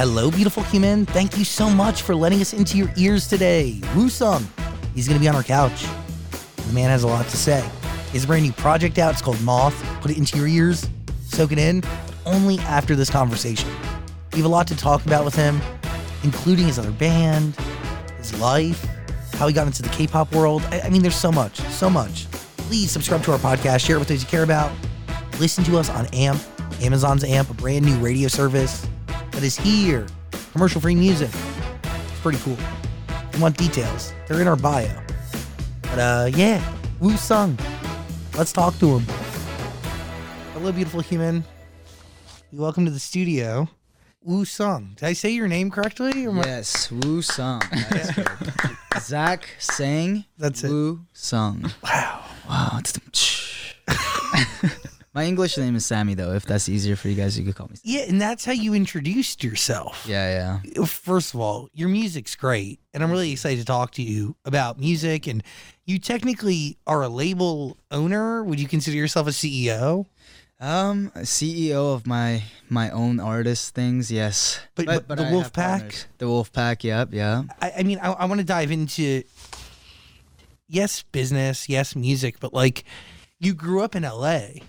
Hello, beautiful human. Thank you so much for letting us into your ears today. Woosung, he's going to be on our couch. The man has a lot to say. He has a brand new project out. It's called Moth. Put it into your ears. Soak it in. But only after this conversation. We have a lot to talk about with him, including his other band, his life, how he got into the K-pop world. I mean, there's so much, so much. Please subscribe to our podcast. Share it with those you care about. Listen to us on AMP, Amazon's AMP, a brand new radio service that is here. Commercial-free music. It's pretty cool. If you want details, they're in our bio. But yeah, Woosung. Let's talk to him. Hello, beautiful human. Welcome to the studio. Woosung. Did I say your name correctly? Yes, Woosung. That's good. Zach Sang. That's it. Woosung. Wow. Wow. My English name is Sammy, though. If that's easier for you guys, you could call me Sammy. Yeah, and that's how you introduced yourself. Yeah, yeah. First of all, your music's great, and I'm really excited to talk to you about music. And you technically are a label owner. Would you consider yourself a CEO? CEO of my own artist things, yes. But the Wolfpack? The Wolfpack, yep, yeah. I mean, I want to dive into, yes, business, yes, music, but, like, you grew up in L.A.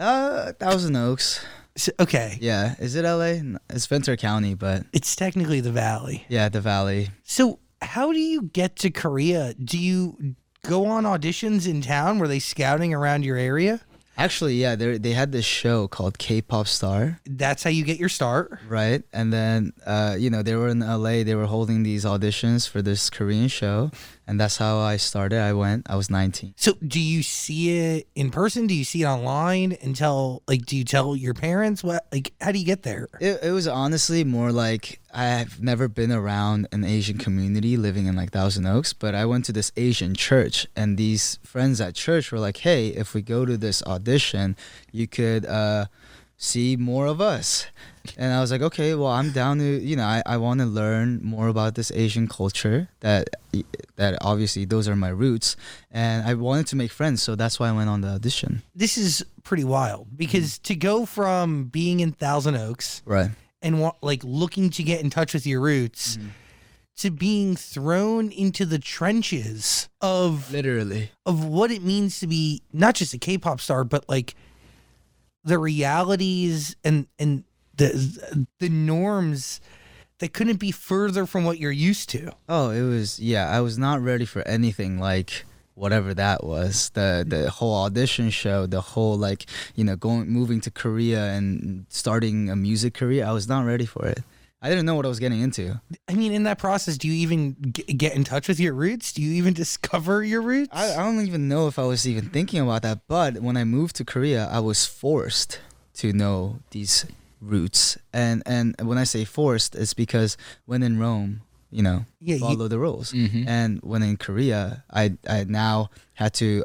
Thousand Oaks. So, okay. Yeah. Is it L.A.? No, it's Ventura County, but... It's technically the Valley. Yeah, the Valley. So how do you get to Korea? Do you go on auditions in town? Were they scouting around your area? Actually, yeah, they had this show called K-Pop Star. That's how you get your start. Right. And then, they were in LA. They were holding these auditions for this Korean show. And that's how I started. I was 19. So do you see it in person? Do you see it online? Do you tell your parents? How do you get there? It was honestly more like I've never been around an Asian community living in Thousand Oaks. But I went to this Asian church. And these friends at church were like, hey, if we go to this audition, you could see more of us. And I was like, okay, well, I'm down to, I want to learn more about this Asian culture that obviously those are my roots. And I wanted to make friends. So that's why I went on the audition. This is pretty wild because to go from being in Thousand Oaks, right, and looking to get in touch with your roots, to being thrown into the trenches of literally of what it means to be not just a K-pop star, but the realities and the norms that couldn't be further from what you're used to. Oh, it was, yeah, I was not ready for anything whatever that was, the whole audition show, the whole moving to Korea and starting a music career. I was not ready for it. I didn't know what I was getting into. I mean, in that process, do you even get in touch with your roots? Do you even discover your roots? I don't even know if I was even thinking about that. But when I moved to Korea, I was forced to know these roots. And when I say forced, it's because when in Rome, follow the rules. Mm-hmm. And when in Korea, I now had to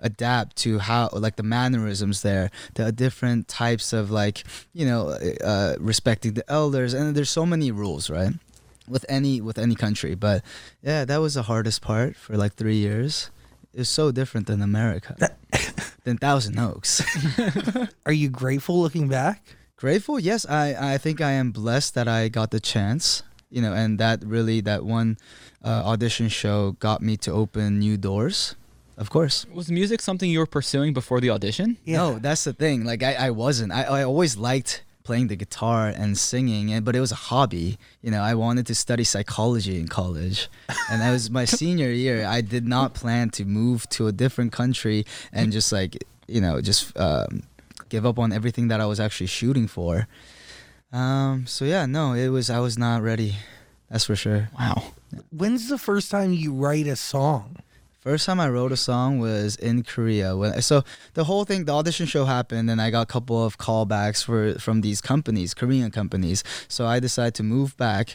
adapt to how the mannerisms there, the different types of respecting the elders, and there's so many rules, right? With any country, but yeah, that was the hardest part for 3 years. It was so different than America, than Thousand Oaks. Are you grateful looking back? Grateful, yes. I think I am blessed that I got the chance. And that one audition show got me to open new doors, of course. Was music something you were pursuing before the audition? Yeah. No, that's the thing. I wasn't. I always liked playing the guitar and singing, but it was a hobby. I wanted to study psychology in college. And that was my senior year. I did not plan to move to a different country and just give up on everything that I was actually shooting for. So yeah, no, I was not ready. That's for sure. Wow. When's the first time you write a song? First time I wrote a song was in Korea. So the whole thing, the audition show happened, and I got a couple of callbacks from these companies, Korean companies. So I decided to move to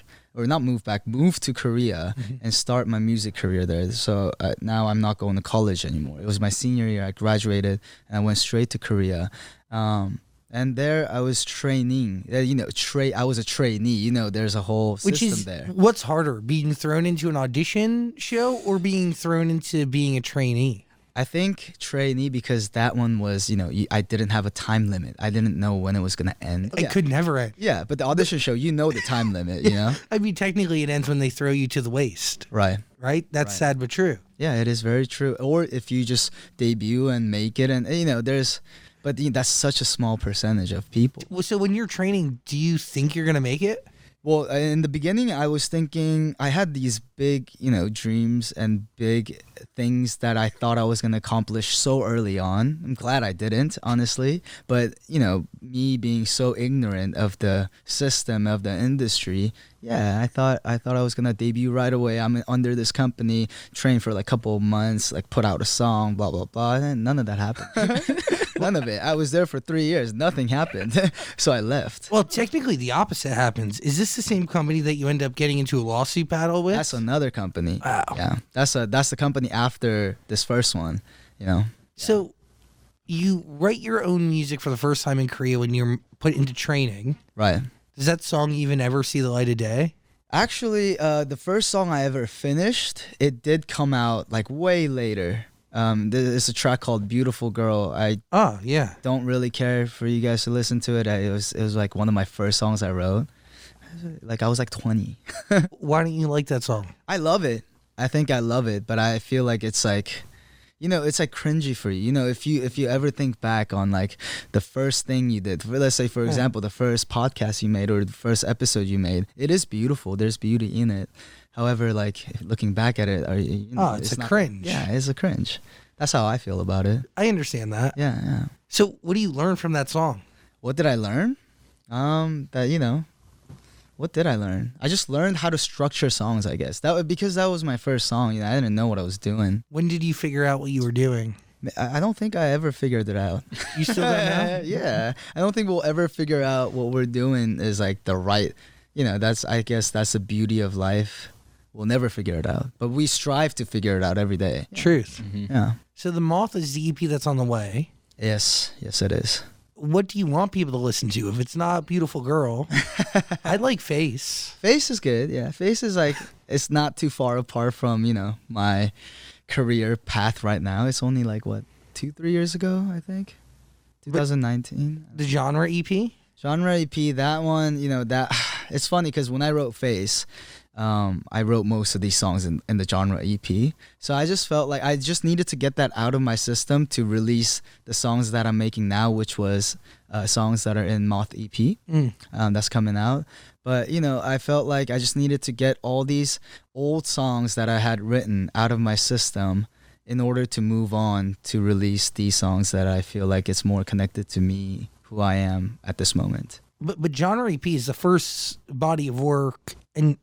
Korea and start my music career there. So now I'm not going to college anymore. It was my senior year. I graduated, and I went straight to Korea. And there I was training. I was a trainee. There's a whole system there. What's harder, being thrown into an audition show or being thrown into being a trainee? I think trainee, because that one was, you know, I didn't have a time limit. I didn't know when it was going to end. It could never end. Yeah, but the audition show, you know the time limit, you know? I mean, technically it ends when they throw you to the waist. Right. Right? That's right. Sad but true. Yeah, it is very true. Or if you just debut and make it and, you know, there's... But that's such a small percentage of people. Well, so when you're training, do you think you're going to make it? Well, in the beginning, I was thinking I had these big, you know, dreams and big things that I thought I was going to accomplish so early on. I'm glad I didn't, honestly. But, you know, me being so ignorant of the system, of the industry, yeah, I thought I was going to debut right away. I'm under this company, train for like a couple of months, like put out a song, blah, blah, blah. And none of that happened. None of it. I was there for 3 years. Nothing happened. So I left. Well, technically the opposite happens. Is this the same company that you end up getting into a lawsuit battle with? That's another company. Wow. Yeah. That's the company after this first one, you know. So you write your own music for the first time in Korea when you're put into training. Right. Does that song even ever see the light of day? Actually, the first song I ever finished, it did come out like way later. There's a track called Beautiful Girl. I don't really care for you guys to listen to it. It was like one of my first songs I wrote. Like I was like 20. Why don't you like that song? I love it. I think I love it, but I feel like it's like, you know, it's like cringy for you. You know, if you ever think back on like the first thing you did, let's say, for example, the first podcast you made or the first episode you made, it is beautiful. There's beauty in it. However, like looking back at it, you know, it's a cringe. Yeah, it's a cringe. That's how I feel about it. I understand that. Yeah, yeah. So, what do you learn from that song? What did I learn? What did I learn? I just learned how to structure songs, I guess. Because that was my first song. You know, I didn't know what I was doing. When did you figure out what you were doing? I don't think I ever figured it out. You still don't know? Yeah, I don't think we'll ever figure out what we're doing is like the right. You know, I guess that's the beauty of life. We'll never figure it out, but we strive to figure it out every day. Truth. Mm-hmm. Yeah. So the Moth is the EP that's on the way. Yes, it is. What do you want people to listen to? If it's not Beautiful Girl, I like Face. Face is good. Yeah, Face is like, it's not too far apart from, you know, my career path right now. It's only like what, 2-3 years ago, I think, 2019. The genre EP. Genre EP. That one, you know, that it's funny because when I wrote Face. I wrote most of these songs in the genre EP. So I just felt like I just needed to get that out of my system to release the songs that I'm making now, which was songs that are in Moth EP that's coming out. But, you know, I felt like I just needed to get all these old songs that I had written out of my system in order to move on to release these songs that I feel like it's more connected to me, who I am at this moment. But genre EP is the first body of work and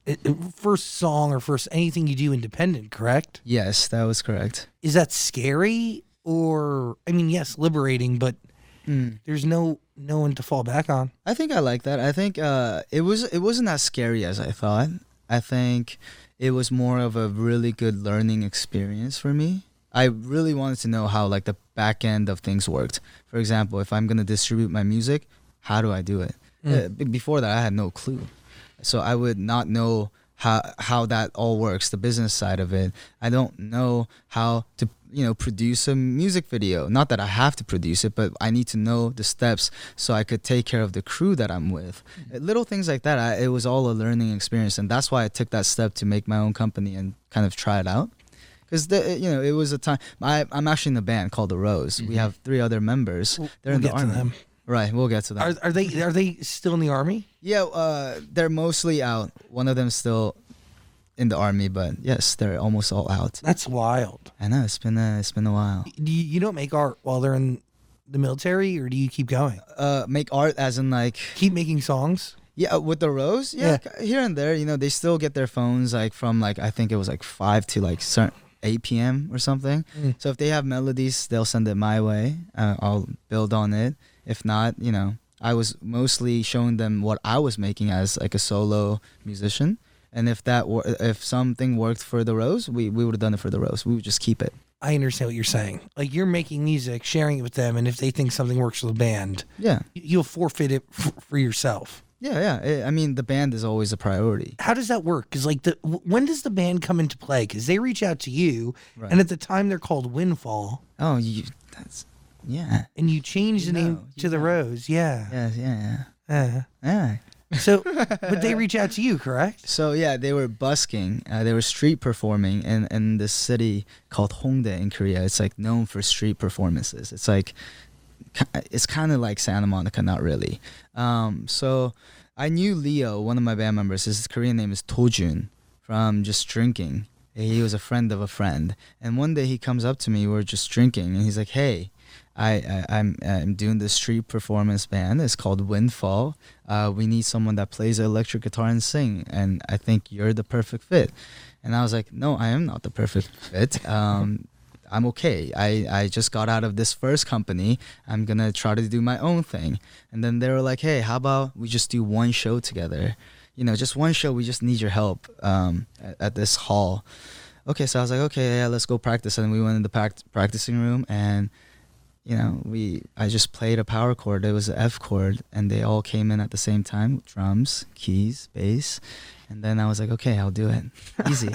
first song or first anything you do independent, correct? Yes, that was correct. Is that scary or, I mean, yes, liberating, but there's no one to fall back on. I think I like that. I think it wasn't as scary as I thought. I think it was more of a really good learning experience for me. I really wanted to know how like the back end of things worked. For example, if I'm going to distribute my music, how do I do it? Before that, I had no clue. So I would not know how that all works, the business side of it. I don't know how to, you know, produce a music video. Not that I have to produce it, but I need to know the steps so I could take care of the crew that I'm with. Little things like that. It was all a learning experience, and that's why I took that step to make my own company and kind of try it out. Because, you know, it was a time. I'm actually in a band called The Rose. Mm-hmm. We have 3 other members. They're in the army. Right, we'll get to that. Are they still in the army? Yeah, they're mostly out. One of them's still in the army, but yes, they're almost all out. That's wild. I know, it's been a while. Do you don't make art while they're in the military, or do you keep going? Make art as in like keep making songs. Yeah, with The Rose, yeah, here and there. You know, they still get their phones like from like I think it was like 5 to like certain. 8 p.m. or something. So if they have melodies, they'll send it my way. I'll build on it. If not, you know, I was mostly showing them what I was making as like a solo musician. And if something worked for The Rose, we would have done it for The Rose. We would just keep it. I understand what you're saying. Like you're making music, sharing it with them, and if they think something works for the band, yeah, you'll forfeit it for yourself. Yeah. I mean, the band is always a priority. How does that work? Because, like, when does the band come into play? Because they reach out to you, right, and at the time they're called Windfall. Oh, that's, yeah. And you change the name to The Rose. Yeah. Yeah. So, but they reach out to you, correct? So, yeah, they were busking. They were street performing in this city called Hongdae in Korea. It's, like, known for street performances. It's, like, it's kind of like Santa Monica, not really. So I knew Leo, one of my band members. His Korean name is Tojun, from just drinking. He was a friend of a friend. And one day he comes up to me, we're just drinking, and he's like, hey, I'm doing this street performance band. It's called Windfall. We need someone that plays an electric guitar and sing, and I think you're the perfect fit. And I was like, no, I am not the perfect fit. I'm okay. I just got out of this first company. I'm going to try to do my own thing. And then they were like, hey, how about we just do one show together? You know, just one show. We just need your help at this hall. Okay, so I was like, okay, yeah, let's go practice. And we went in the practicing room, and, you know, I just played a power chord. It was an F chord, and they all came in at the same time, with drums, keys, bass. And then I was like, okay, I'll do it. Easy.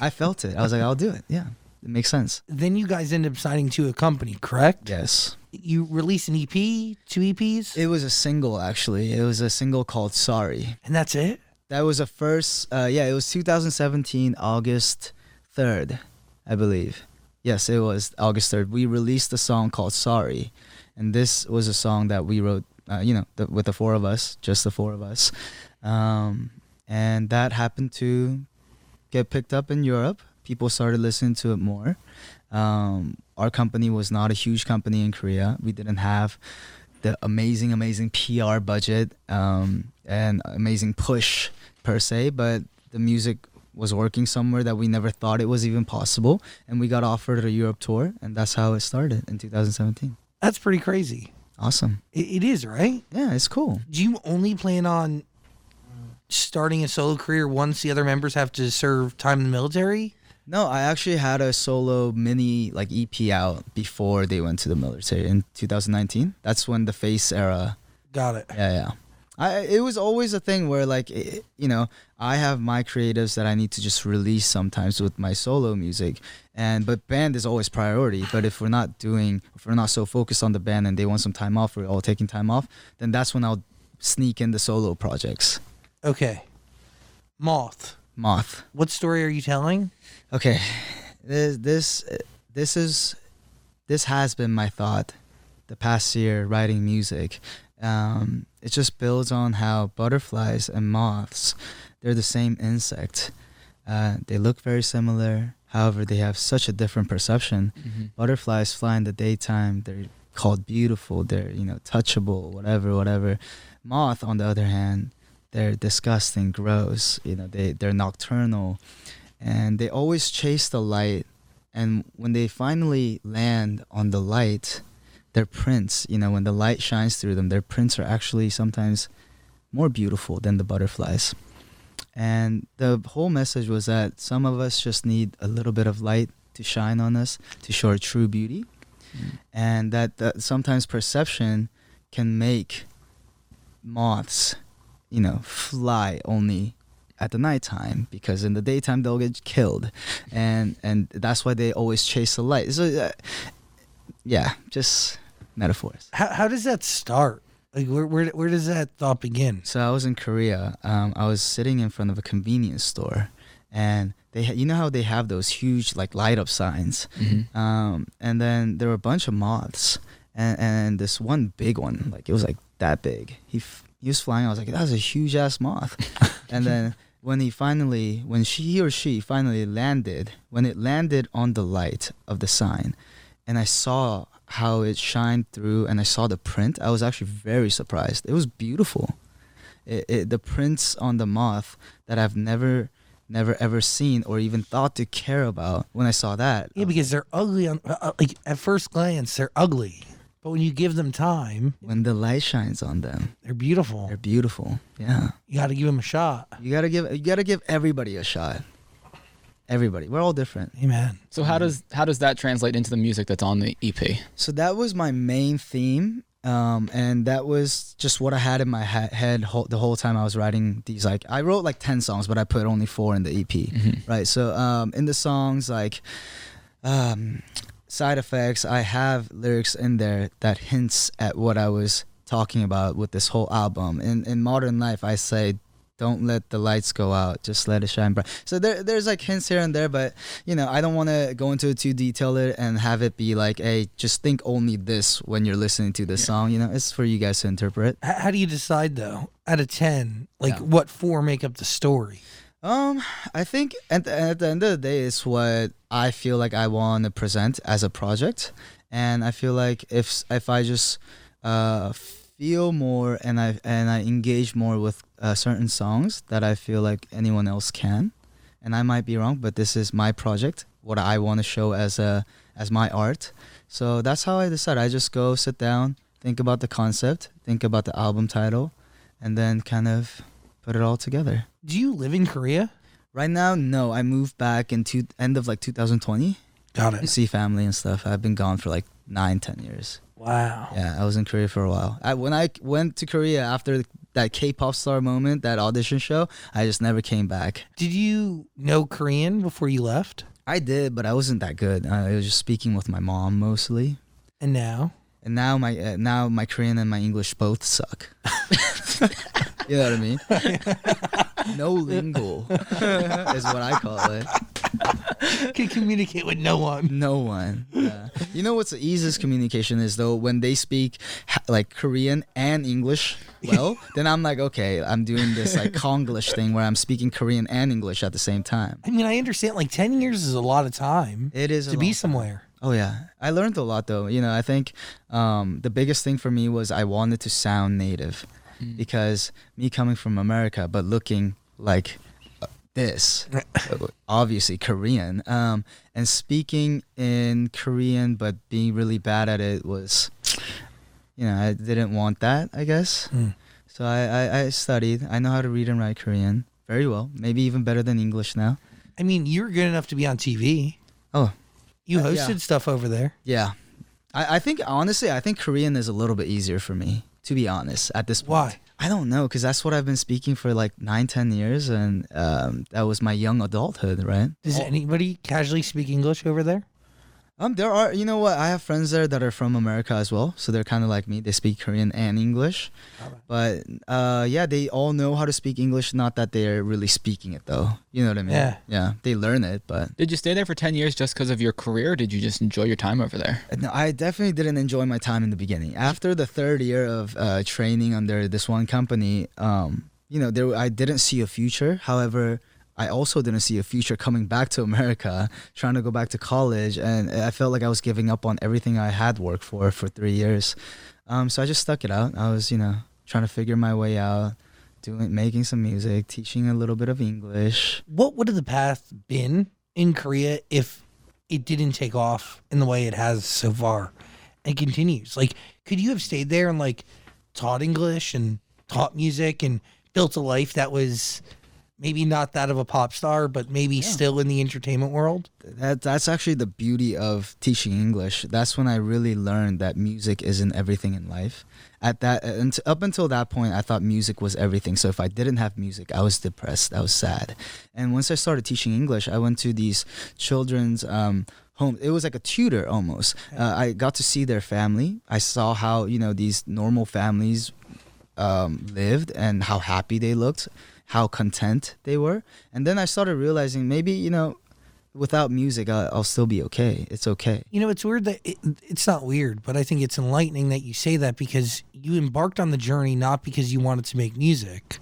I felt it. I was like, I'll do it. Yeah. It makes sense. Then you guys end up signing to a company, correct? Yes. You released an EP, 2 EPs? It was a single, actually. It was a single called Sorry. And that's it? That was a first, it was 2017, August 3rd, I believe. Yes, it was August 3rd. We released a song called Sorry. And this was a song that we wrote, with the four of us, just the four of us. And that happened to get picked up in Europe. People started listening to it more. Our company was not a huge company in Korea. We didn't have the amazing PR budget and amazing push per se, but the music was working somewhere that we never thought it was even possible. And we got offered a Europe tour, and that's how it started in 2017. That's pretty crazy. Awesome. It is, right? Yeah, it's cool. Do you only plan on starting a solo career once the other members have to serve time in the military? No, I actually had a solo mini EP out before they went to the military in 2019. That's when the Face era. Got it. Yeah. It was always a thing where I have my creatives that I need to just release sometimes with my solo music, but band is always priority. But if we're not so focused on the band and they want some time off, we're all taking time off, then that's when I'll sneak in the solo projects. Okay, Moth. What story are you telling? Okay, this has been my thought the past year writing music. It just builds on how butterflies and moths, they're the same insect. They look very similar. However, they have such a different perception. Mm-hmm. Butterflies fly in the daytime. They're called beautiful. They're touchable. Whatever. Moth, on the other hand, they're disgusting, gross. They're nocturnal, and they always chase the light. And when they finally land on the light, their prints, when the light shines through them, their prints are actually sometimes more beautiful than the butterflies. And the whole message was that some of us just need a little bit of light to shine on us to show our true beauty. Mm. And that sometimes perception can make moths fly only at the nighttime, because in the daytime they'll get killed, and that's why they always chase the light. So just metaphors. How does that start? Like, where does that thought begin? So I was in Korea. I was sitting in front of a convenience store, and they how they have those huge light up signs, mm-hmm. And then there were a bunch of moths, and this one big one, it was that big. He was flying. I was like, that was a huge ass moth. And then when it landed on the light of the sign, and I saw how it shined through, and I saw the print, I was actually very surprised. It was beautiful. The prints on the moth that I've never ever seen or even thought to care about, when I saw that. Yeah, because they're ugly. At first glance, they're ugly. But when you give them time, when the light shines on them, they're beautiful. Yeah. You got to give them a shot. You got to give everybody a shot. Everybody. We're all different. Amen. So how does that translate into the music that's on the EP? So that was my main theme. And that was just what I had in my head the whole time I was writing these. Like, I wrote like 10 songs, but I put only 4 in the EP, mm-hmm. right? So in the songs, like Side Effects, I have lyrics in there that hints at what I was talking about with this whole album. In Modern Life, I say, don't let the lights go out, just let it shine bright. So there's like hints here and there, but you know, I don't want to go into it too detailed and have it be like, hey, just think only this when you're listening to this song. You know, it's for you guys to interpret. How do you decide though, out of 10, like what 4 make up the story? I think at the end of the day, it's what I feel like I want to present as a project, and I feel like if I just feel more and I engage more with certain songs that I feel like anyone else can, and I might be wrong, but this is my project, what I want to show as my art. So that's how I decide. I just go sit down, think about the concept, think about the album title, and then kind of put it all together. Do you live in Korea right now? No, I moved back in end of like 2020. Got it. See family and stuff. I've been gone for like 9-10 years. Wow. Yeah, I was in Korea for a while. When I went to Korea after that K-Pop Star moment, that audition show, I just never came back. Did you know Korean before you left? I did, but I wasn't that good. I was just speaking with my mom mostly. And now? And now my Korean and my English both suck. You know what I mean? No lingual is what I call it. Can communicate with no one. Yeah. You know what's the easiest communication is though, when they speak like Korean and English well, then I'm like, okay, I'm doing this like Konglish thing where I'm speaking Korean and English at the same time. I mean, I understand like 10 years is a lot of time. It is to be somewhere. Oh yeah, I learned a lot though. You know, I think the biggest thing for me was I wanted to sound native, because me coming from America but looking like this, obviously Korean, and speaking in Korean but being really bad at it was, you know, I didn't want that, I guess. So I studied. I know how to read and write Korean very well, maybe even better than English now. I mean, you're good enough to be on TV. Oh, you hosted stuff over there. Yeah, I think honestly, I think Korean is a little bit easier for me, to be honest, at this point. Why? I don't know, because that's what I've been speaking for like 9-10 years, and that was my young adulthood, right? Does anybody casually speak English over there? There are, you know what, I have friends there that are from America as well, so they're kind of like me. They speak Korean and English, right. But yeah, they all know how to speak English, not that they're really speaking it though. You know what I mean? Yeah, they learn it, but... Did you stay there for 10 years just because of your career, or did you just enjoy your time over there? No, I definitely didn't enjoy my time in the beginning. After the 3rd year of training under this one company, you know, I didn't see a future. However, I also didn't see a future coming back to America, trying to go back to college, and I felt like I was giving up on everything I had worked for 3 years. So I just stuck it out. I was, you know, trying to figure my way out, making some music, teaching a little bit of English. What would have the path been in Korea if it didn't take off in the way it has so far and continues? Like, could you have stayed there and like taught English and taught music and built a life that was maybe not that of a pop star, but maybe still in the entertainment world? That's actually the beauty of teaching English. That's when I really learned that music isn't everything in life. Up until that point, I thought music was everything. So if I didn't have music, I was depressed. I was sad. And once I started teaching English, I went to these children's home. It was like a tutor almost. I got to see their family. I saw how, you know, these normal families lived and how happy they looked, how content they were. And then I started realizing maybe, you know, without music, I'll still be okay. It's okay. You know, it's weird that it's not weird, but I think it's enlightening that you say that, because you embarked on the journey not because you wanted to make music,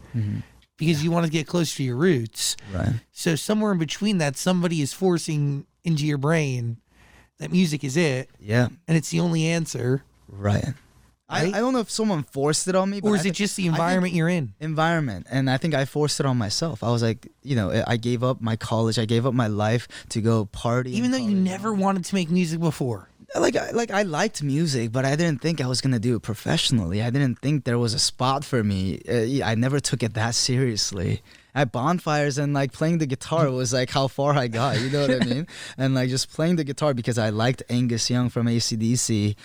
because you wanted to get close to your roots. Right. So somewhere in between that, somebody is forcing into your brain that music is it. Yeah. And it's the only answer. Right. Right? I don't know if someone forced it on me. Or is it just the environment you're in? Environment. And I think I forced it on myself. I was like, you know, I gave up my college. I gave up my life to go party. Even though you never wanted to make music before. Like I liked music, but I didn't think I was going to do it professionally. I didn't think there was a spot for me. I never took it that seriously. At bonfires and like playing the guitar was like how far I got, you know what I mean? And like just playing the guitar because I liked Angus Young from AC/DC.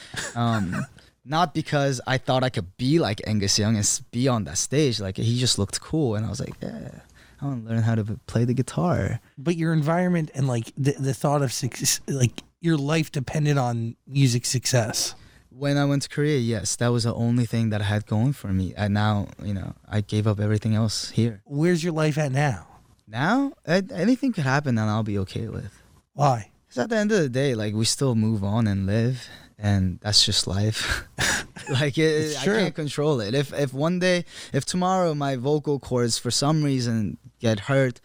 not because I thought I could be like Angus Young and be on that stage. Like, he just looked cool, and I was like, yeah, I want to learn how to play the guitar. But your environment and like the thought of success, like your life depended on music success. When I went to Korea, yes, that was the only thing that I had going for me. And now, you know, I gave up everything else here. Where's your life at now? Now, anything could happen and I'll be okay with. Why? Because at the end of the day, like, we still move on and live, and that's just life. Like, I can't control it. If one day, if tomorrow my vocal cords for some reason get hurt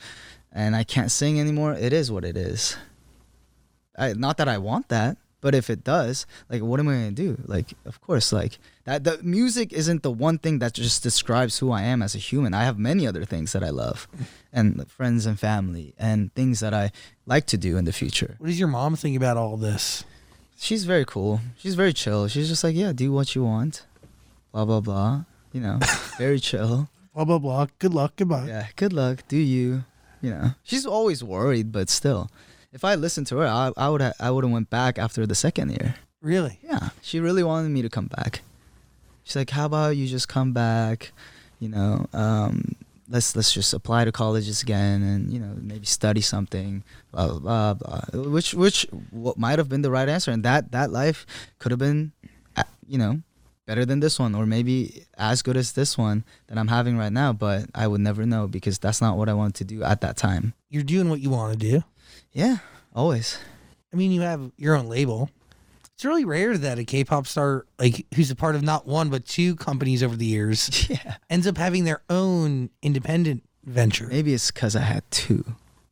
and I can't sing anymore, it is what it is. Not that I want that, but if it does, like, what am I gonna do? Like, of course, like, that the music isn't the one thing that just describes who I am as a human. I have many other things that I love, and like, friends and family, and things that I like to do in the future. What does your mom think about all this? She's very cool. She's very chill. She's just like, yeah, do what you want, blah blah blah. You know, very chill. Blah blah blah. Good luck. Goodbye. Yeah. Good luck. Do you? You know, she's always worried, but still. If I listened to her, I would have went back after the second year. Really? Yeah. She really wanted me to come back. She's like, how about you just come back, you know, let's just apply to colleges again and, you know, maybe study something, blah, blah, blah, blah. Which might have been the right answer. And that life could have been, you know, better than this one, or maybe as good as this one that I'm having right now. But I would never know, because that's not what I wanted to do at that time. You're doing what you want to do. Yeah, always. I mean, you have your own label. It's really rare that a K-pop star, like, who's a part of not one but two companies over the years, ends up having their own independent venture. Maybe it's because I had two.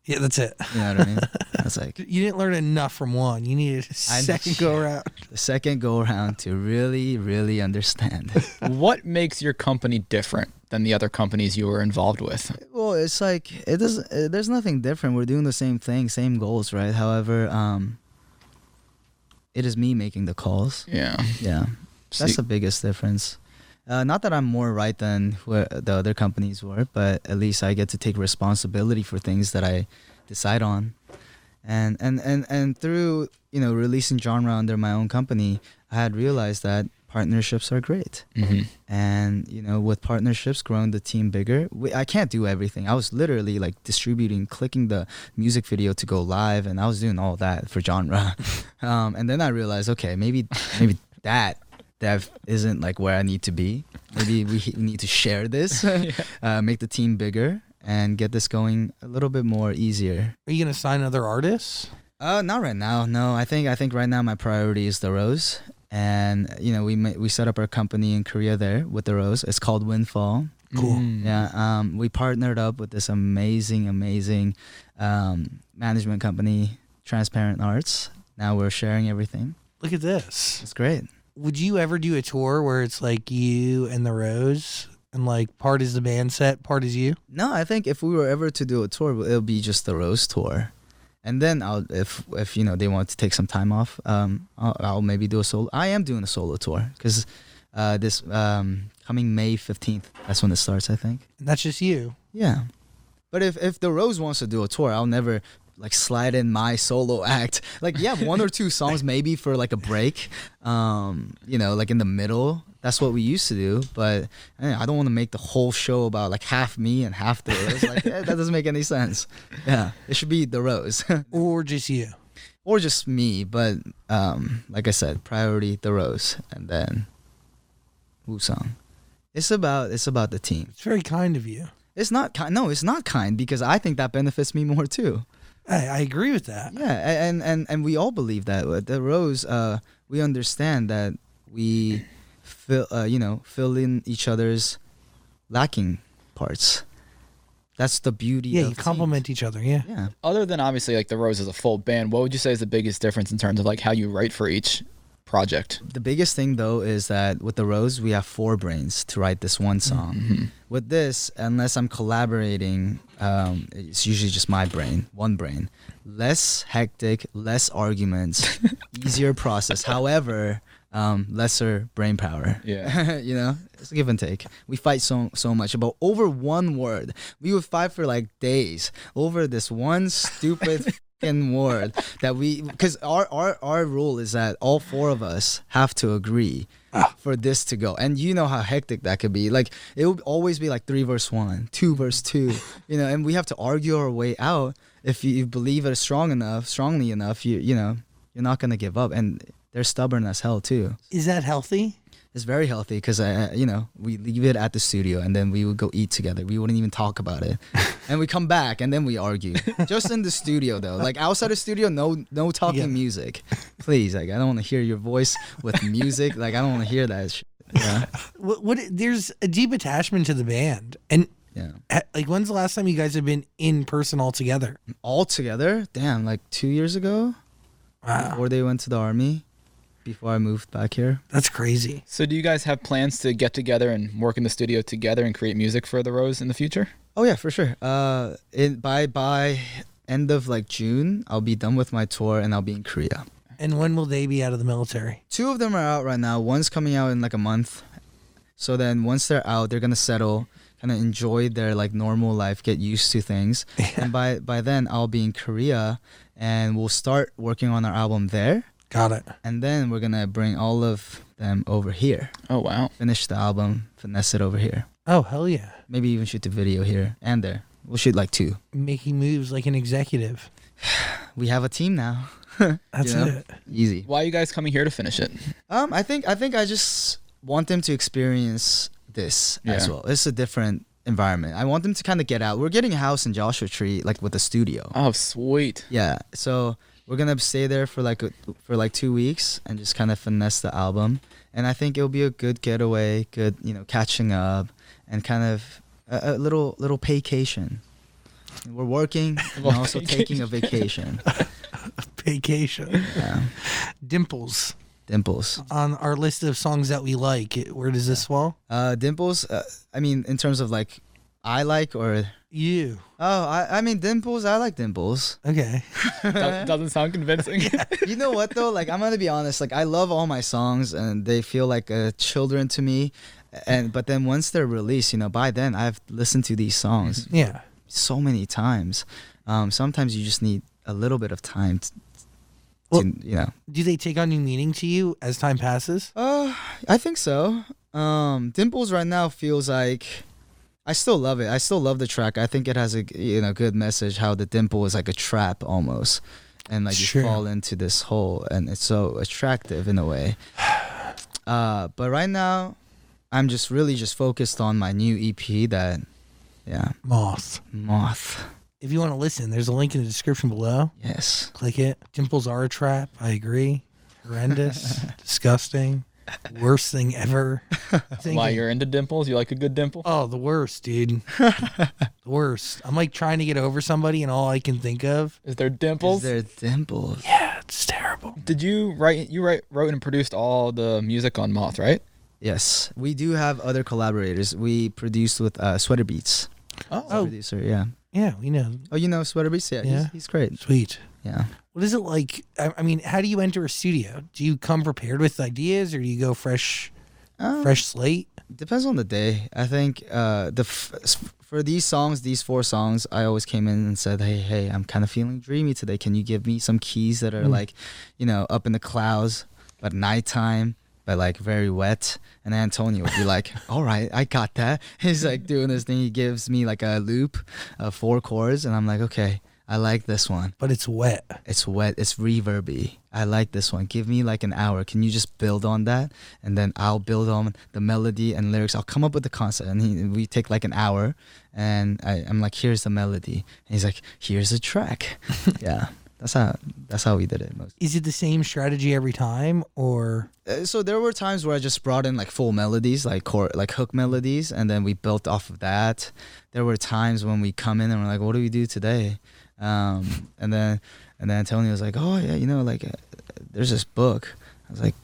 Yeah, that's it. You know what I mean? I was like, you didn't learn enough from one. You needed a second go around. The second go around to really, really understand. What makes your company different than the other companies you were involved with? Well, it's like, there's nothing different. We're doing the same thing, same goals, right? However, it is me making the calls. Yeah. Yeah. That's the biggest difference. Not that I'm more right than the other companies were, but at least I get to take responsibility for things that I decide on. And through, you know, releasing genre under my own company, I had realized that partnerships are great. Mm-hmm. And, you know, with partnerships, growing the team bigger, I can't do everything. I was literally like distributing, clicking the music video to go live, and I was doing all that for genre. And then I realized, okay, maybe that isn't like where I need to be. Maybe we need to share this, make the team bigger, and get this going a little bit more easier. Are you gonna sign other artists? Not right now. No, I think right now my priority is The Rose, and you know we set up our company in Korea there with The Rose. It's called Windfall. Cool. Mm. Yeah. We partnered up with this amazing management company, Transparent Arts. Now we're sharing everything. Look at this. It's great. Would you ever do a tour where it's like you and The Rose, and like part is the band set, part is you? No, I think if we were ever to do a tour, it'll be just The Rose tour, and then if you know they want to take some time off, I'll maybe do a solo. I am doing a solo tour because this coming May 15th, that's when it starts, I think. And that's just you. Yeah, but if The Rose wants to do a tour, I'll never like slide in my solo act. Like, yeah, one or two songs maybe for like a break, you know, like in the middle. That's what we used to do, but I don't want to make the whole show about like half me and half The Rose. Like, that doesn't make any sense. Yeah, it should be The Rose. Or just you. Or just me, but like I said, priority The Rose, and then Woosung. It's about the team. It's very kind of you. It's not kind. No, it's not kind, because I think that benefits me more too. I agree with that. Yeah, and we all believe that. The Rose, we understand that we fill in each other's lacking parts. That's the beauty. Yeah, you complement each other. Yeah. Yeah. Other than obviously like The Rose as a full band, what would you say is the biggest difference in terms of like how you write for each project? The biggest thing though is that with The Rose, we have four brains to write this one song. Mm-hmm. With this, unless I'm collaborating, it's usually just my brain, one brain. Less hectic, less arguments, easier process. However, lesser brain power. Yeah. You know, it's a give and take. We fight so much about over one word. We would fight for like days over this one stupid fucking word that we, because our rule is that all four of us have to agree for this to go, and you know how hectic that could be. Like it would always be like 3 verse 1, 2 verse 2, you know, and we have to argue our way out. If you believe it strongly enough, you know you're not gonna give up, and they're stubborn as hell too. Is that healthy? It's very healthy because we leave it at the studio and then we would go eat together. We wouldn't even talk about it, and we come back and then we argue. Just in the studio though, like outside the studio, no talking music, please. Like I don't want to hear your voice with music. Like I don't want to hear that. Yeah. What? There's a deep attachment to the band, and yeah. Like when's the last time you guys have been in person all together? All together? Damn, like 2 years ago. Wow. Before they went to the army. Before I moved back here. That's crazy. So do you guys have plans to get together and work in the studio together and create music for The Rose in the future? Oh yeah, for sure. By end of like June, I'll be done with my tour and I'll be in Korea. And when will they be out of the military? 2 of them are out right now. One's coming out in like a month. So then once they're out, they're going to settle, kind of enjoy their like normal life, get used to things. Yeah. And by then I'll be in Korea and we'll start working on our album there. Got it. And then we're going to bring all of them over here. Oh, wow. Finish the album, finesse it over here. Oh, hell yeah. Maybe even shoot the video here and there. We'll shoot like 2. Making moves like an executive. We have a team now. That's it. Easy. Why are you guys coming here to finish it? I think I just want them to experience this as well. It's a different environment. I want them to kind of get out. We're getting a house in Joshua Tree, like with a studio. Oh, sweet. Yeah. So we're gonna stay there for like 2 weeks and just kind of finesse the album, and I think it'll be a good getaway, good catching up, and kind of a little vacation. We're working and also taking a vacation. Vacation. Yeah. Dimples. On our list of songs that we like, where does this fall? Dimples. I mean, in terms of like, I like or. You. Oh, I mean Dimples. I like Dimples. Okay. Doesn't sound convincing. Yeah. You know what though? Like I'm gonna be honest. Like I love all my songs, and they feel like children to me. But then once they're released, by then I've listened to these songs. Yeah. So many times. Sometimes you just need a little bit of time. Do they take on new meaning to you as time passes? I think so. Dimples right now feels like. I still love it. I still love the track. I think it has a good message. How the dimple is like a trap almost, and like you fall into this hole, and it's so attractive in a way. But right now, I'm just really focused on my new EP. Moth. If you want to listen, there's a link in the description below. Yes. Click it. Dimples are a trap. I agree. Horrendous. Disgusting. Worst thing ever. Why you're into dimples? You like a good dimple? Oh, the worst, dude. The worst. I'm like trying to get over somebody, and all I can think of is their dimples. Yeah, it's terrible. Did you write? You wrote and produced all the music on Moth, right? Yes, we do have other collaborators. We produced with Sweater Beats. Oh, producer, yeah. Yeah, we know. Oh, you know Sweater Beats? Yeah, yeah. He's great. Sweet. Yeah. What is it like? I mean, how do you enter a studio? Do you come prepared with ideas, or do you go fresh slate? Depends on the day. I think for these songs, these 4 songs, I always came in and said, hey, I'm kind of feeling dreamy today. Can you give me some keys that are up in the clouds, but nighttime? But like very wet, and Antonio would be like, all right, I got that. He's like doing this thing. He gives me like a loop of 4 chords, and I'm like, okay, I like this one. But it's wet. It's reverby. I like this one. Give me like an hour. Can you just build on that? And then I'll build on the melody and lyrics. I'll come up with the concept, and we take like an hour, and I'm like, here's the melody. And he's like, here's a track. Yeah. That's how we did it most. Is it the same strategy every time, or? So there were times where I just brought in like full melodies, like hook melodies, and then we built off of that. There were times when we come in and we're like, "What do we do today?" And then Antonio was like, "Oh yeah, there's this book." I was like,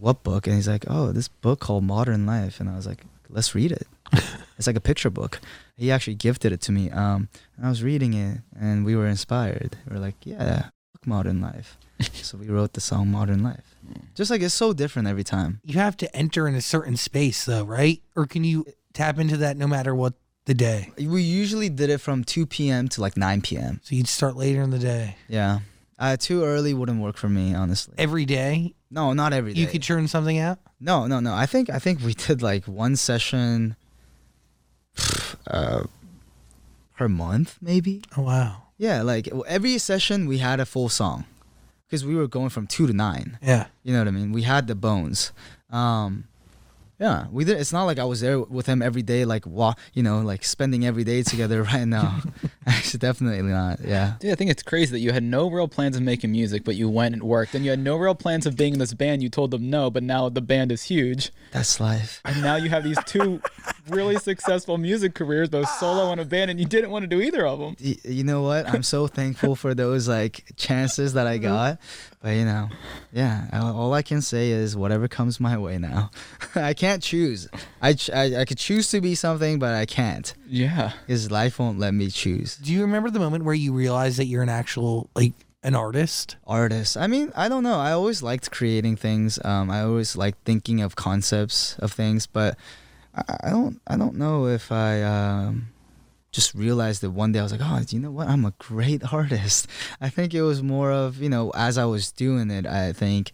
"What book?" And he's like, "Oh, this book called Modern Life." And I was like, "Let's read it." It's like a picture book. He actually gifted it to me. And I was reading it, and we were inspired. We were like, yeah, Modern Life. So we wrote the song Modern Life. Just like it's so different every time. You have to enter in a certain space, though, right? Or can you tap into that no matter what the day? We usually did it from 2 p.m. to like 9 p.m. So you'd start later in the day. Yeah. Too early wouldn't work for me, honestly. Every day? No, not every day. You could churn something out? No. I think we did like one session per month, maybe. Oh, wow. Yeah, like every session we had a full song because we were going from 2 to 9. Yeah. You know what I mean? We had the bones. Yeah, we did. It's not like I was there with him every day, like like spending every day together right now. Definitely not. Yeah. Dude, I think it's crazy that you had no real plans of making music, but you went and worked, and you had no real plans of being in this band. You told them no, but now the band is huge. That's life. And now you have these two really successful music careers, both solo and a band, and you didn't want to do either of them. You know what? I'm so thankful for those like chances that I got, but all I can say is whatever comes my way now. I can't choose. I could choose to be something, but I can't. Yeah. Because life won't let me choose. Do you remember the moment where you realized that you're an actual, like, an artist? I mean, I don't know. I always liked creating things. I always liked thinking of concepts of things, but I don't know if I just realized that one day I was like, oh, you know what? I'm a great artist. I think it was more of, as I was doing it, I think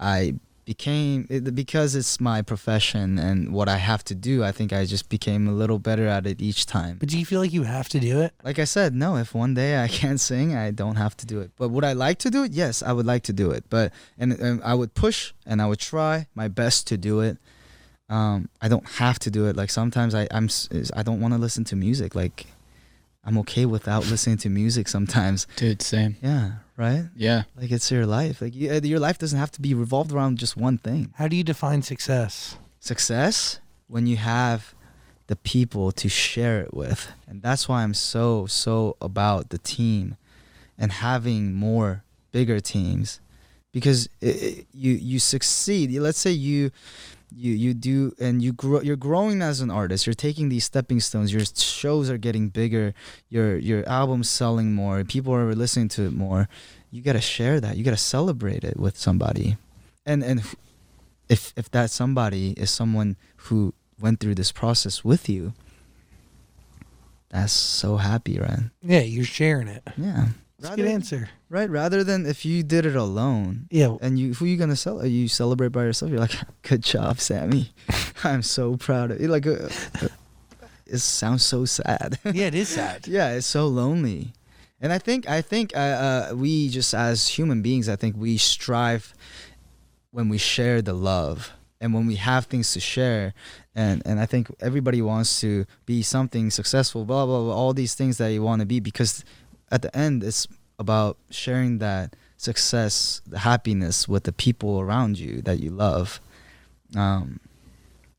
I became, because it's my profession and what I have to do, I think I just became a little better at it each time. But do you feel like you have to do it? Like I said, no, if one day I can't sing, I don't have to do it. But would I like to do it? Yes, I would like to do it. But and I would push and I would try my best to do it. I don't have to do it. Like sometimes I don't want to listen to music. Like I'm okay without listening to music sometimes. Dude, same. Yeah. Right? Yeah. Like, it's your life. Like, your life doesn't have to be revolved around just one thing. How do you define success? Success? When you have the people to share it with. And that's why I'm so about the team and having more bigger teams. Because you succeed. Let's say you do, and you grow. You're growing as an artist. You're taking these stepping stones. Your shows are getting bigger. Your album's selling more. People are listening to it more. You gotta share that. You gotta celebrate it with somebody, and if that somebody is someone who went through this process with you, that's so happy, right? Yeah, you're sharing it. Yeah. That's a good answer. Right, rather than if you did it alone. Yeah. And who are you going to celebrate? You celebrate by yourself. You're like, good job, Sammy. I'm so proud of you. Like, it sounds so sad. Yeah, it is sad. Yeah, it's so lonely. And I think we just as human beings, I think we strive when we share the love and when we have things to share. And I think everybody wants to be something successful, blah, blah, blah, all these things that you want to be because at the end, it's about sharing that success, the happiness with the people around you that you love. I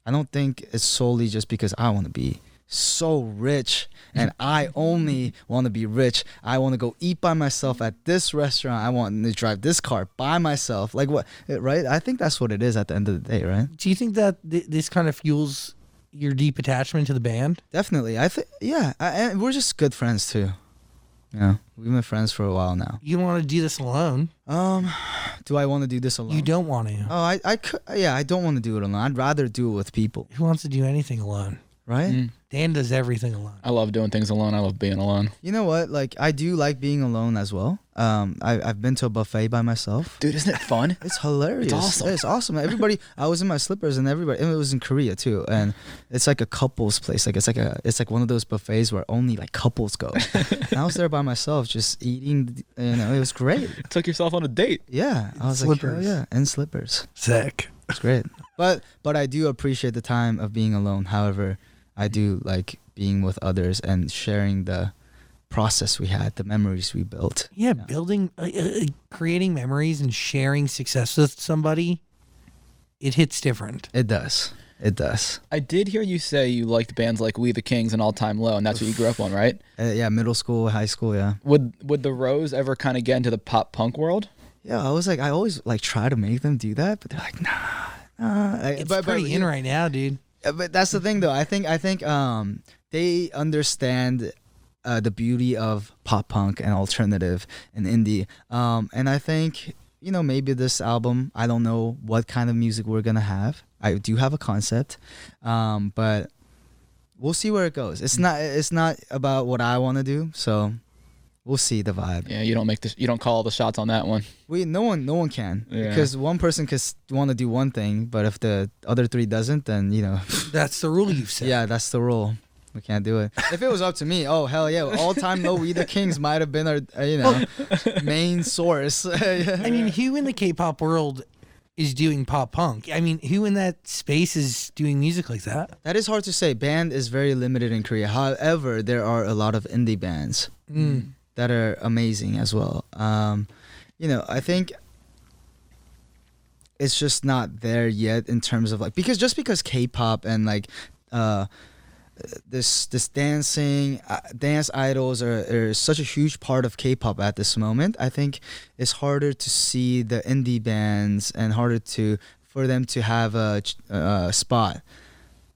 don't think it's solely just because I want to be so rich and I only want to be rich. I want to go eat by myself at this restaurant. I want to drive this car by myself. Like what, right? I think that's what it is at the end of the day, right? Do you think that this kind of fuels your deep attachment to the band? Definitely. I think, yeah. And we're just good friends too. Yeah, we've been friends for a while now. You don't want to do this alone. Do I want to do this alone? You don't want to. Oh, I could, yeah, I don't want to do it alone. I'd rather do it with people. Who wants to do anything alone? Right? Mm. Dan does everything alone. I love doing things alone. I love being alone. You know what? Like, I do like being alone as well. I've been to a buffet by myself. Dude, isn't it fun? It's hilarious. It's awesome. It's awesome. Everybody, I was in my slippers and everybody, and it was in Korea too. And it's like a couple's place. Like it's like one of those buffets where only like couples go. And I was there by myself just eating, it was great. Took yourself on a date. Yeah. I was slippers. Like, oh yeah, in slippers. Sick. It's great. But I do appreciate the time of being alone. However, I do like being with others and sharing the process we had, the memories we built. Yeah, building, creating memories and sharing success with somebody, it hits different. It does. It does. I did hear you say you liked bands like We the Kings and All Time Low, and that's what you grew up on, right? Yeah, middle school, high school, yeah. Would The Rose ever kind of get into the pop punk world? Yeah, I was like, I always like try to make them do that, but they're like, nah. It's pretty in right now, dude. But that's the thing, though. I think they understand the beauty of pop punk and alternative and indie. And I think, maybe this album, I don't know what kind of music we're going to have. I do have a concept. But we'll see where it goes. It's not about what I want to do, so we'll see the vibe. Yeah, you don't call the shots on that one. No one can, yeah. Because one person could want to do one thing, but if the other three doesn't, then you know. That's the rule you've said. Yeah, that's the rule. We can't do it. If it was up to me, oh hell yeah, All Time Low, We the Kings might have been our main source. Yeah. I mean, who in the K-pop world is doing pop punk? I mean, who in that space is doing music like that? That is hard to say. Band is very limited in Korea. However, there are a lot of indie bands that are amazing as well. I think it's just not there yet in terms of like because K-pop and like. This dancing, dance idols are such a huge part of K-pop at this moment. I think it's harder to see the indie bands and harder for them to have a spot.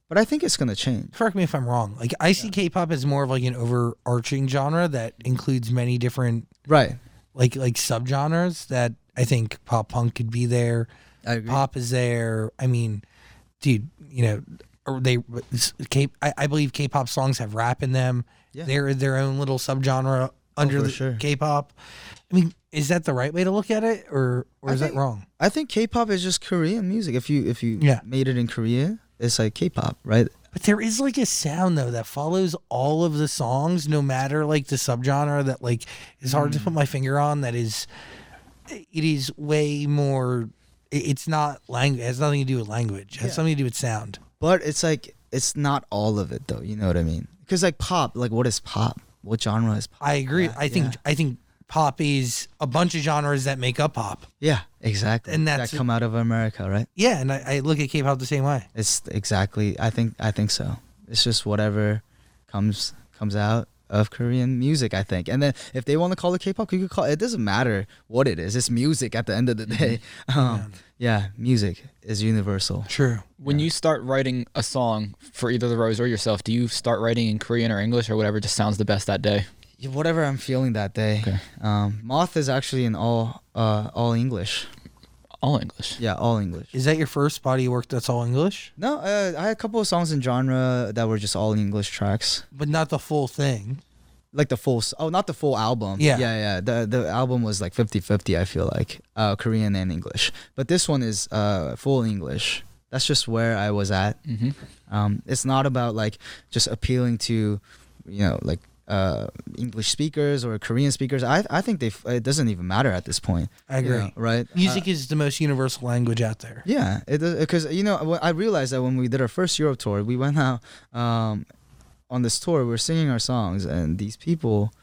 But I think it's going to change. Correct me if I'm wrong. Like I see K-pop as more of like an overarching genre that includes many different like subgenres that I think pop punk could be there. I agree. Pop is there. I mean, dude, I believe K-pop songs have rap in them. Yeah. They're their own little subgenre under K-pop. I mean, is that the right way to look at it, or is that wrong? I think K-pop is just Korean music. If you made it in Korea, it's like K-pop, right? But there is like a sound though that follows all of the songs, no matter like the subgenre that like is hard to put my finger on. It is way more. It's not language. It has nothing to do with language. It has something to do with sound. But it's like, it's not all of it though, you know what I mean? Because like pop, like what is pop? What genre is pop? I agree. Yeah, I think pop is a bunch of genres that make up pop. Yeah, exactly. And that come out of America, right? Yeah, and I look at K-pop the same way. It's exactly, I think so. It's just whatever comes out of Korean music, I think. And then if they want to call it K-pop, you could call it. It doesn't matter what it is. It's music at the end of the day. Yeah, music is universal. True. When you start writing a song for either The Rose or yourself, do you start writing in Korean or English or whatever just sounds the best that day? Yeah, whatever I'm feeling that day. Okay. Moth is actually in all English. All English? Yeah, all English. Is that your first body of work that's all English? No, I had a couple of songs in genre that were just all English tracks. But not the full thing? Like the full... Oh, not the full album. Yeah. The album was like 50-50, I feel like. Korean and English. But this one is full English. That's just where I was at. Mm-hmm. It's not about like just appealing to, like English speakers or Korean speakers. I think it doesn't even matter at this point. I agree. Right? Music is the most universal language out there. Yeah, because I realized that when we did our first Europe tour, we went out on this tour. We're singing our songs, and these people,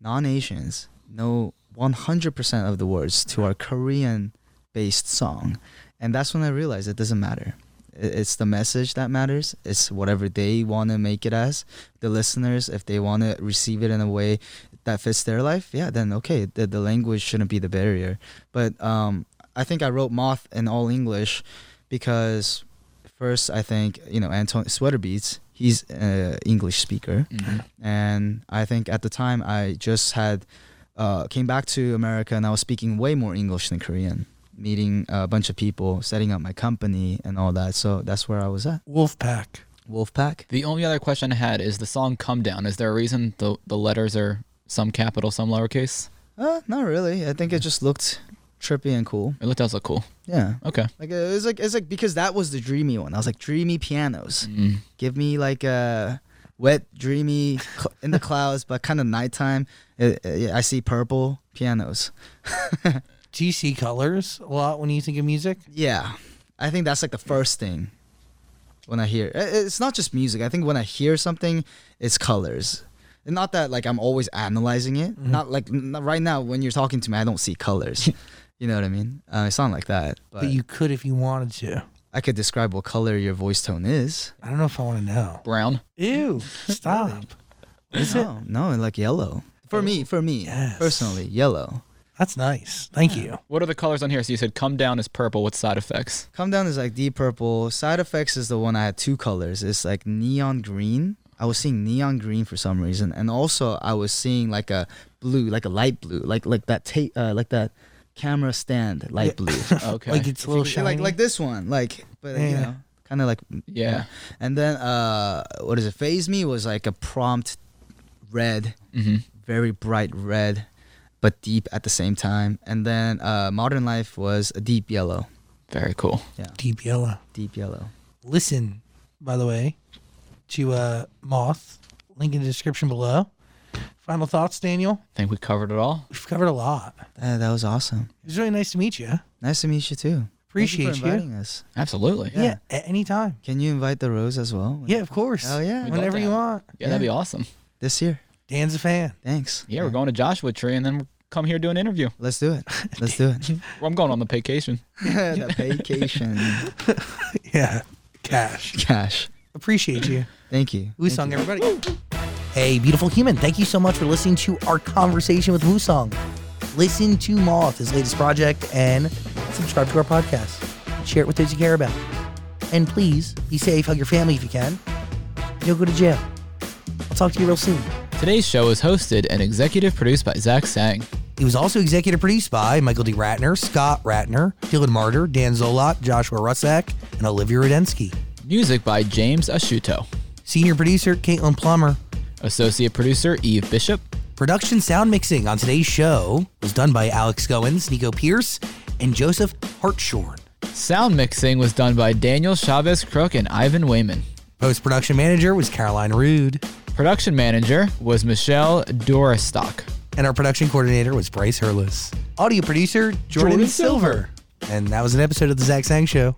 non-Asians, know 100% of the words to our Korean-based song. And that's when I realized it doesn't matter. It's the message that matters. It's whatever they want to make it as. The listeners, if they want to receive it in a way that fits their life, yeah, then okay. The language shouldn't be the barrier. But I think I wrote Moth in all English because first I think, Antonio, Sweater Beats, he's an English speaker. Mm-hmm. And I think at the time I just had came back to America and I was speaking way more English than Korean. Meeting a bunch of people, setting up my company and all that. So that's where I was at. Wolfpack. The only other question I had is the song Come Down. Is there a reason the letters are some capital, some lowercase? Not really. I think it just looked trippy and cool. It does look cool. Yeah. Okay. Like it's like because that was the dreamy one. I was like dreamy pianos. Mm-hmm. Give me like a wet, dreamy, in the clouds, but kind of nighttime. I see purple pianos. Do you see colors a lot when you think of music? Yeah. I think that's like the first thing when I hear. It's not just music. I think when I hear something, it's colors. And not that like I'm always analyzing it. Mm-hmm. Not right now when you're talking to me, I don't see colors. You know what I mean? It's not like that. But you could if you wanted to. I could describe what color your voice tone is. I don't know if I want to know. Brown. Ew. Stop. Is it? No, like yellow. For me, yes. Personally, yellow. That's nice. Thank you. What are the colors on here? So you said Come Down is purple. What's Side Effects? Come Down is like deep purple. Side Effects is the one I had two colors. It's like neon green. I was seeing neon green for some reason, and also I was seeing like a blue, like a light blue, like that tape, like that camera stand light blue. Okay. Like it's a little shiny. Like this one, like but you know. kind of like, yeah. And then what is it? Phase Me was like a prompt red, very bright red, but deep at the same time. And then Modern Life was a deep yellow. Very cool. Yeah. Deep yellow. Deep yellow. Listen, by the way, to Moth. Link in the description below. Final thoughts, Daniel? I think we covered it all. We've covered a lot. That was awesome. It was really nice to meet you. Nice to meet you, too. Appreciate you inviting us. Absolutely. Yeah, at any time. Can you invite The Rose as well? Yeah, of course. Oh, yeah. Whenever you want. Yeah, that'd be awesome. This year. Dan's a fan. Thanks. Yeah, we're going to Joshua Tree, and then we'll come here do an interview. Let's do it. Let's do it. Well, I'm going on the vacation. Yeah, the vacation. Yeah. Cash. Appreciate you. Thank you. Woosung, everybody. Hey, beautiful human. Thank you so much for listening to our conversation with Woosung. Listen to Moth, his latest project, and subscribe to our podcast. Share it with those you care about. And please be safe. Hug your family if you can. You'll go to jail. I'll talk to you real soon. Today's show is hosted and executive produced by Zach Sang. It was also executive produced by Michael D. Ratner, Scott Ratner, Dylan Martyr, Dan Zolot, Joshua Rutzak, and Olivia Rudensky. Music by James Asciutto. Senior producer, Caitlin Plummer. Associate producer, Eve Bishop. Production sound mixing on today's show was done by Alex Goins, Nico Pierce, and Joseph Hartshorn. Sound mixing was done by Daniel Chavez-Crook and Ivan Wayman. Post-production manager was Caroline Rude. Production manager was Michelle Doristock. And our production coordinator was Bryce Hurlis. Audio producer, Jordan Silver. And that was an episode of The Zach Sang Show.